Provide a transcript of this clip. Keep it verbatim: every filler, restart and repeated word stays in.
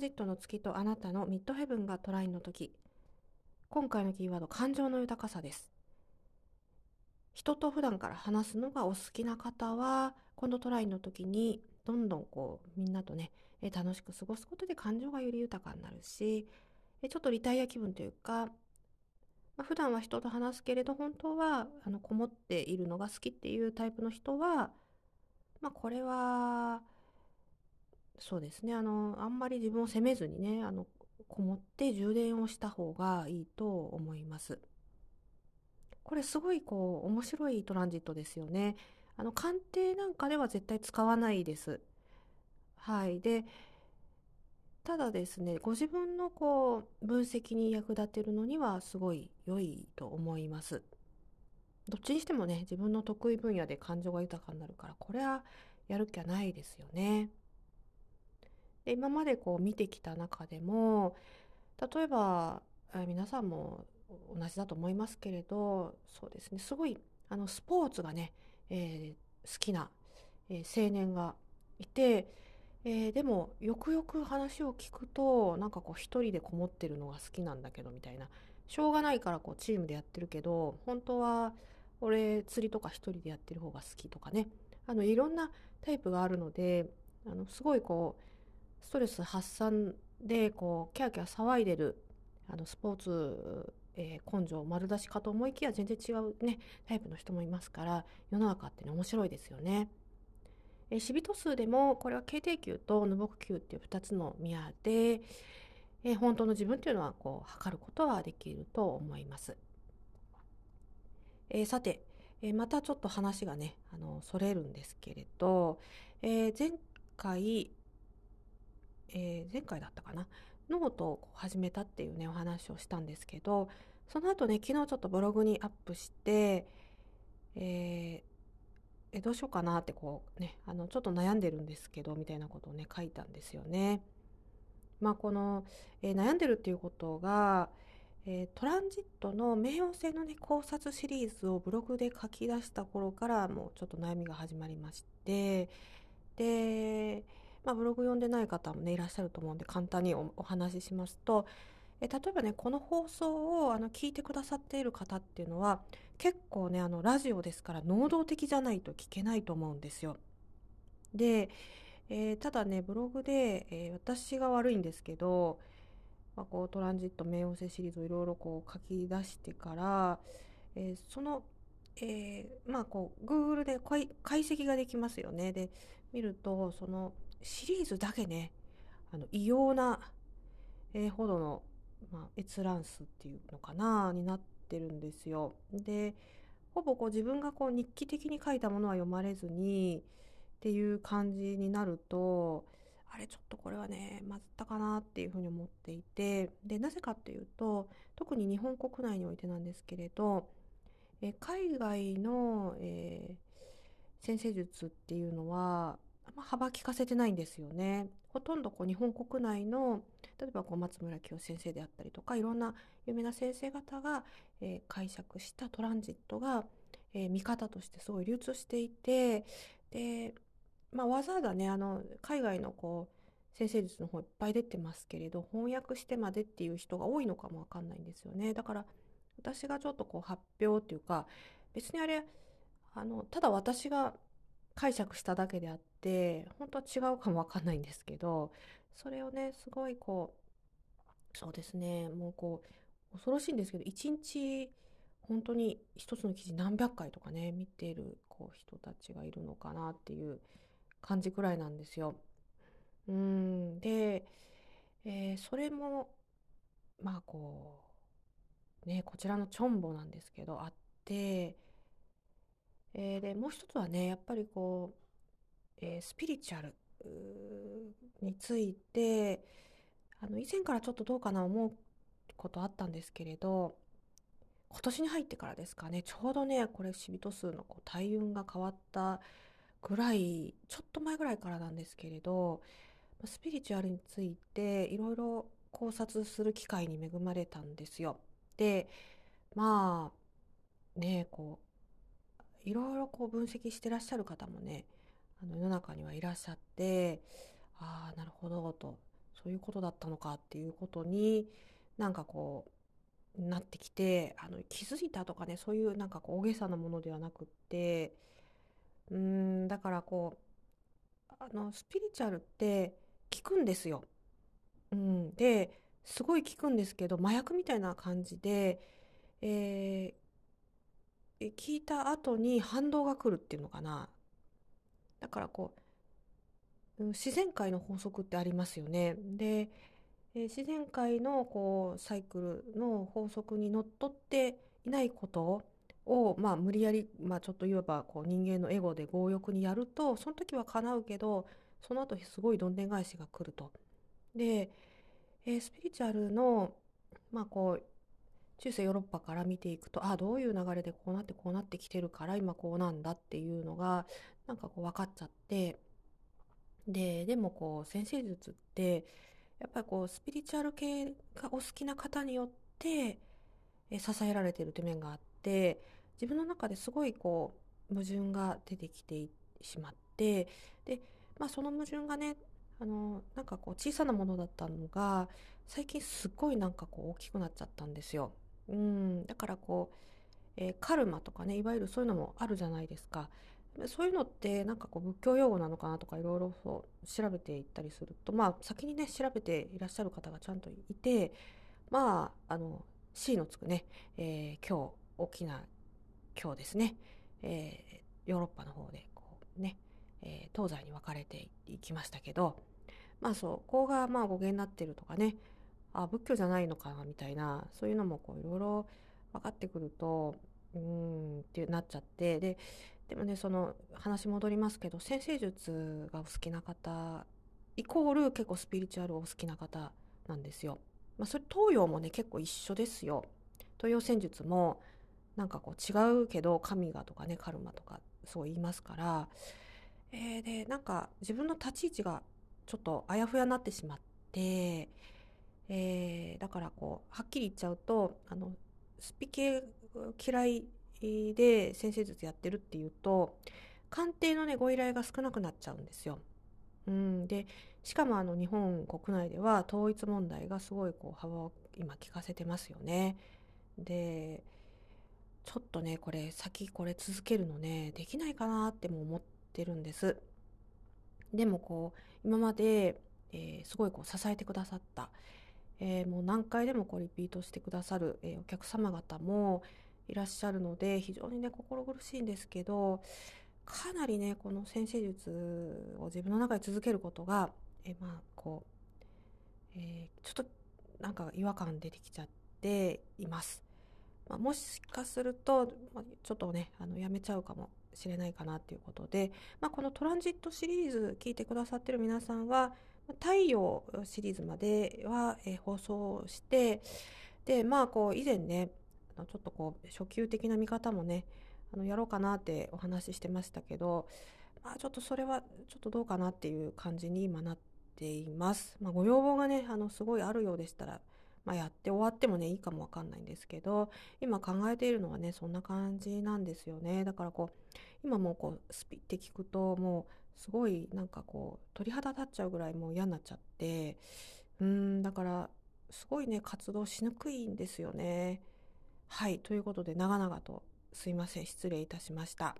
ンジットの月とあなたのミッドヘブンがトライの時。今回のキーワード、感情の豊かさです。人と普段から話すのがお好きな方は、このトライの時にどんどんこうみんなとね、楽しく過ごすことで感情がより豊かになるし、ちょっとリタイア気分というか、まあ、普段は人と話すけれど本当はあのこもっているのが好きっていうタイプの人は、まあ、これはそうですね、あのあんまり自分を責めずにね、あのこもって充電をした方がいいと思います。これすごいこう面白いトランジットですよね。あの鑑定なんかでは絶対使わないです。はい。でただですね、ご自分のこう分析に役立てるのにはすごい良いと思います。どっちにしてもね、自分の得意分野で感情が豊かになるから、これはやる気はないですよね。で今までこう見てきた中でも、例えば皆さんも同じだと思いますけれど、そうですね、すごいあのスポーツがね、えー、好きな、えー、青年がいて、えー、でもよくよく話を聞くと、なんかこう一人でこもってるのが好きなんだけどみたいな、しょうがないからこうチームでやってるけど本当は俺釣りとか一人でやってる方が好きとかね、あのいろんなタイプがあるので、あのすごいこうストレス発散でこうキャーキャー騒いでるあのスポーツ、えー、根性丸出しかと思いきや全然違うねタイプの人もいますから、世の中ってね面白いですよね。えー、シビト数でもこれは慶帝宮とヌボク宮っていうふたつの宮で、えー、本当の自分というのはこう測ることはできると思います。えー、さて、えー、またちょっと話がねあのそれるんですけれど、えー、前回、えー、前回だったかな、ノートを始めたっていうねお話をしたんですけど、その後ね昨日ちょっとブログにアップして、えー、どうしようかなってこうねあのちょっと悩んでるんですけどみたいなことをね書いたんですよね。まあこの、えー、悩んでるっていうことが、えー、トランジットの冥王星のね考察シリーズをブログで書き出した頃からもうちょっと悩みが始まりまして、でまあ、ブログ読んでない方もねいらっしゃると思うんで簡単に お, お話ししますと、え例えばねこの放送をあの聞いてくださっている方っていうのは結構ねあのラジオですから能動的じゃないと聞けないと思うんですよ。で、えー、ただねブログで、えー、私が悪いんですけど、まあ、こうトランジット冥王星シリーズをいろいろこう書き出してから、えー、その、えー、まあこう Google で解析ができますよね。で見るとそのシリーズだけねあの異様な、えー、ほどの、まあ、閲覧数っていうのかなになってるんですよ。でほぼこう自分がこう日記的に書いたものは読まれずにっていう感じになると、あれちょっとこれはねまずったかなっていうふうに思っていて、でなぜかっていうと、特に日本国内においてなんですけれど、えー、海外の、えー、占星術っていうのは幅利かせてないんですよね。ほとんどこう日本国内の例えばこう松村清先生であったりとかいろんな有名な先生方が、えー、解釈したトランジットが、えー、見方としてすごい流通していて、で、まあ、わざわざねあの海外のこう占星術の方いっぱい出てますけれど翻訳してまでっていう人が多いのかもわかんないんですよね。だから私がちょっとこう発表っていうか、別にあれあのただ私が解釈しただけであって本当は違うかもわかんないんですけど、それをねすごいこうそうですねもうこう恐ろしいんですけど、一日本当に一つの記事何百回とかね見てるこう人たちがいるのかなっていう感じくらいなんですよ。うーんで、えー、それもまあこうねこちらのチョンボなんですけどあって、えー、でもう一つはねやっぱりこう、えー、スピリチュアルについてあの以前からちょっとどうかな思うことあったんですけれど、今年に入ってからですかね、ちょうどねこれシビト数のこう大運が変わったぐらいちょっと前ぐらいからなんですけれど、スピリチュアルについていろいろ考察する機会に恵まれたんですよ。でまあねこういろいろこう分析してらっしゃる方もねあの世の中にはいらっしゃって、ああなるほどと、そういうことだったのかっていうことになんかこうなってきて、あの気づいたとかね、そういうなんかこう大げさなものではなくって、うーんだからこうあのスピリチュアルって聞くんですよ。うん、ですごい聞くんですけど、麻薬みたいな感じで、えーえ聞いた後に反動が来るっていうのかな。だからこううん自然界の法則ってありますよね。で、えー自然界のこうサイクルの法則にのっとっていないことを、まあ、無理やり、まあ、ちょっと言えばこう人間のエゴで強欲にやると、その時は叶うけど、その後すごいどんでん返しが来ると。で、えースピリチュアルの、まあ、こう中世ヨーロッパから見ていくと、あどういう流れでこうなってこうなってきてるから今こうなんだっていうのがなんかこう分かっちゃって、ででもこう先生術ってやっぱりこうスピリチュアル系がお好きな方によってえー支えられてるという面があって、自分の中ですごいこう矛盾が出てきてしまって、で、まあ、その矛盾がね、あのなんかこう小さなものだったのが最近すっごいなんかこう大きくなっちゃったんですよ。うんだからこう、えーカルマとかね、いわゆるそういうのもあるじゃないですか。そういうのってなんかこう仏教用語なのかなとかいろいろそう調べていったりすると、まあ先にね調べていらっしゃる方がちゃんといて、まああの C のつくね、えー今日大きな今日ですね、えーヨーロッパの方でこうね、えー東西に分かれていきましたけど、まあそうここがまあ語源になってるとかね、あ仏教じゃないのかなみたいな、そういうのもこういろいろ分かってくると、うーんってなっちゃって、ででもね、その話戻りますけど、先生術がお好きな方イコール結構スピリチュアルお好きな方なんですよ。まあ、それ東洋もね結構一緒ですよ。東洋戦術もなんかこう違うけど神がとかねカルマとかそう言いますから、えーでなんか自分の立ち位置がちょっとあやふやになってしまって、えーだからこうはっきり言っちゃうと、あのスピ系嫌いで先生術やってるっていうと鑑定のねご依頼が少なくなっちゃうんですよ。うんでしかもあの日本国内では統一問題がすごいこう幅を今利かせてますよね。でちょっとねこれ先これ続けるのねできないかなっても思ってるんです。でもこう今まで、えーすごいこう支えてくださった、えーもう何回でもこうリピートしてくださる、えーお客様方もいらっしゃるので、非常にね心苦しいんですけど、かなりねこの先生術を自分の中で続けることが、えーまあこう、えーちょっとなんか違和感出てきちゃっています。まあ、もしかすると、まあちょっとねあのやめちゃうかもしれないかなということで、まあ、このトランジットシリーズ聞いてくださってる皆さんは太陽シリーズまでは、えー放送して、でまあこう以前ねあのちょっとこう初級的な見方もねあのやろうかなってお話ししてましたけど、まあ、ちょっとそれはちょっとどうかなっていう感じに今なっています。まあ、ご要望がねあのすごいあるようでしたら、まあ、やって終わってもねいいかもわかんないんですけど、今考えているのはねそんな感じなんですよね。だからこう今もうこうスピって聞くともうすごいなんかこう鳥肌立っちゃうぐらいもう嫌になっちゃって、うーんだからすごいね活動しにくいんですよね。はい、ということで長々とすいません、失礼いたしました。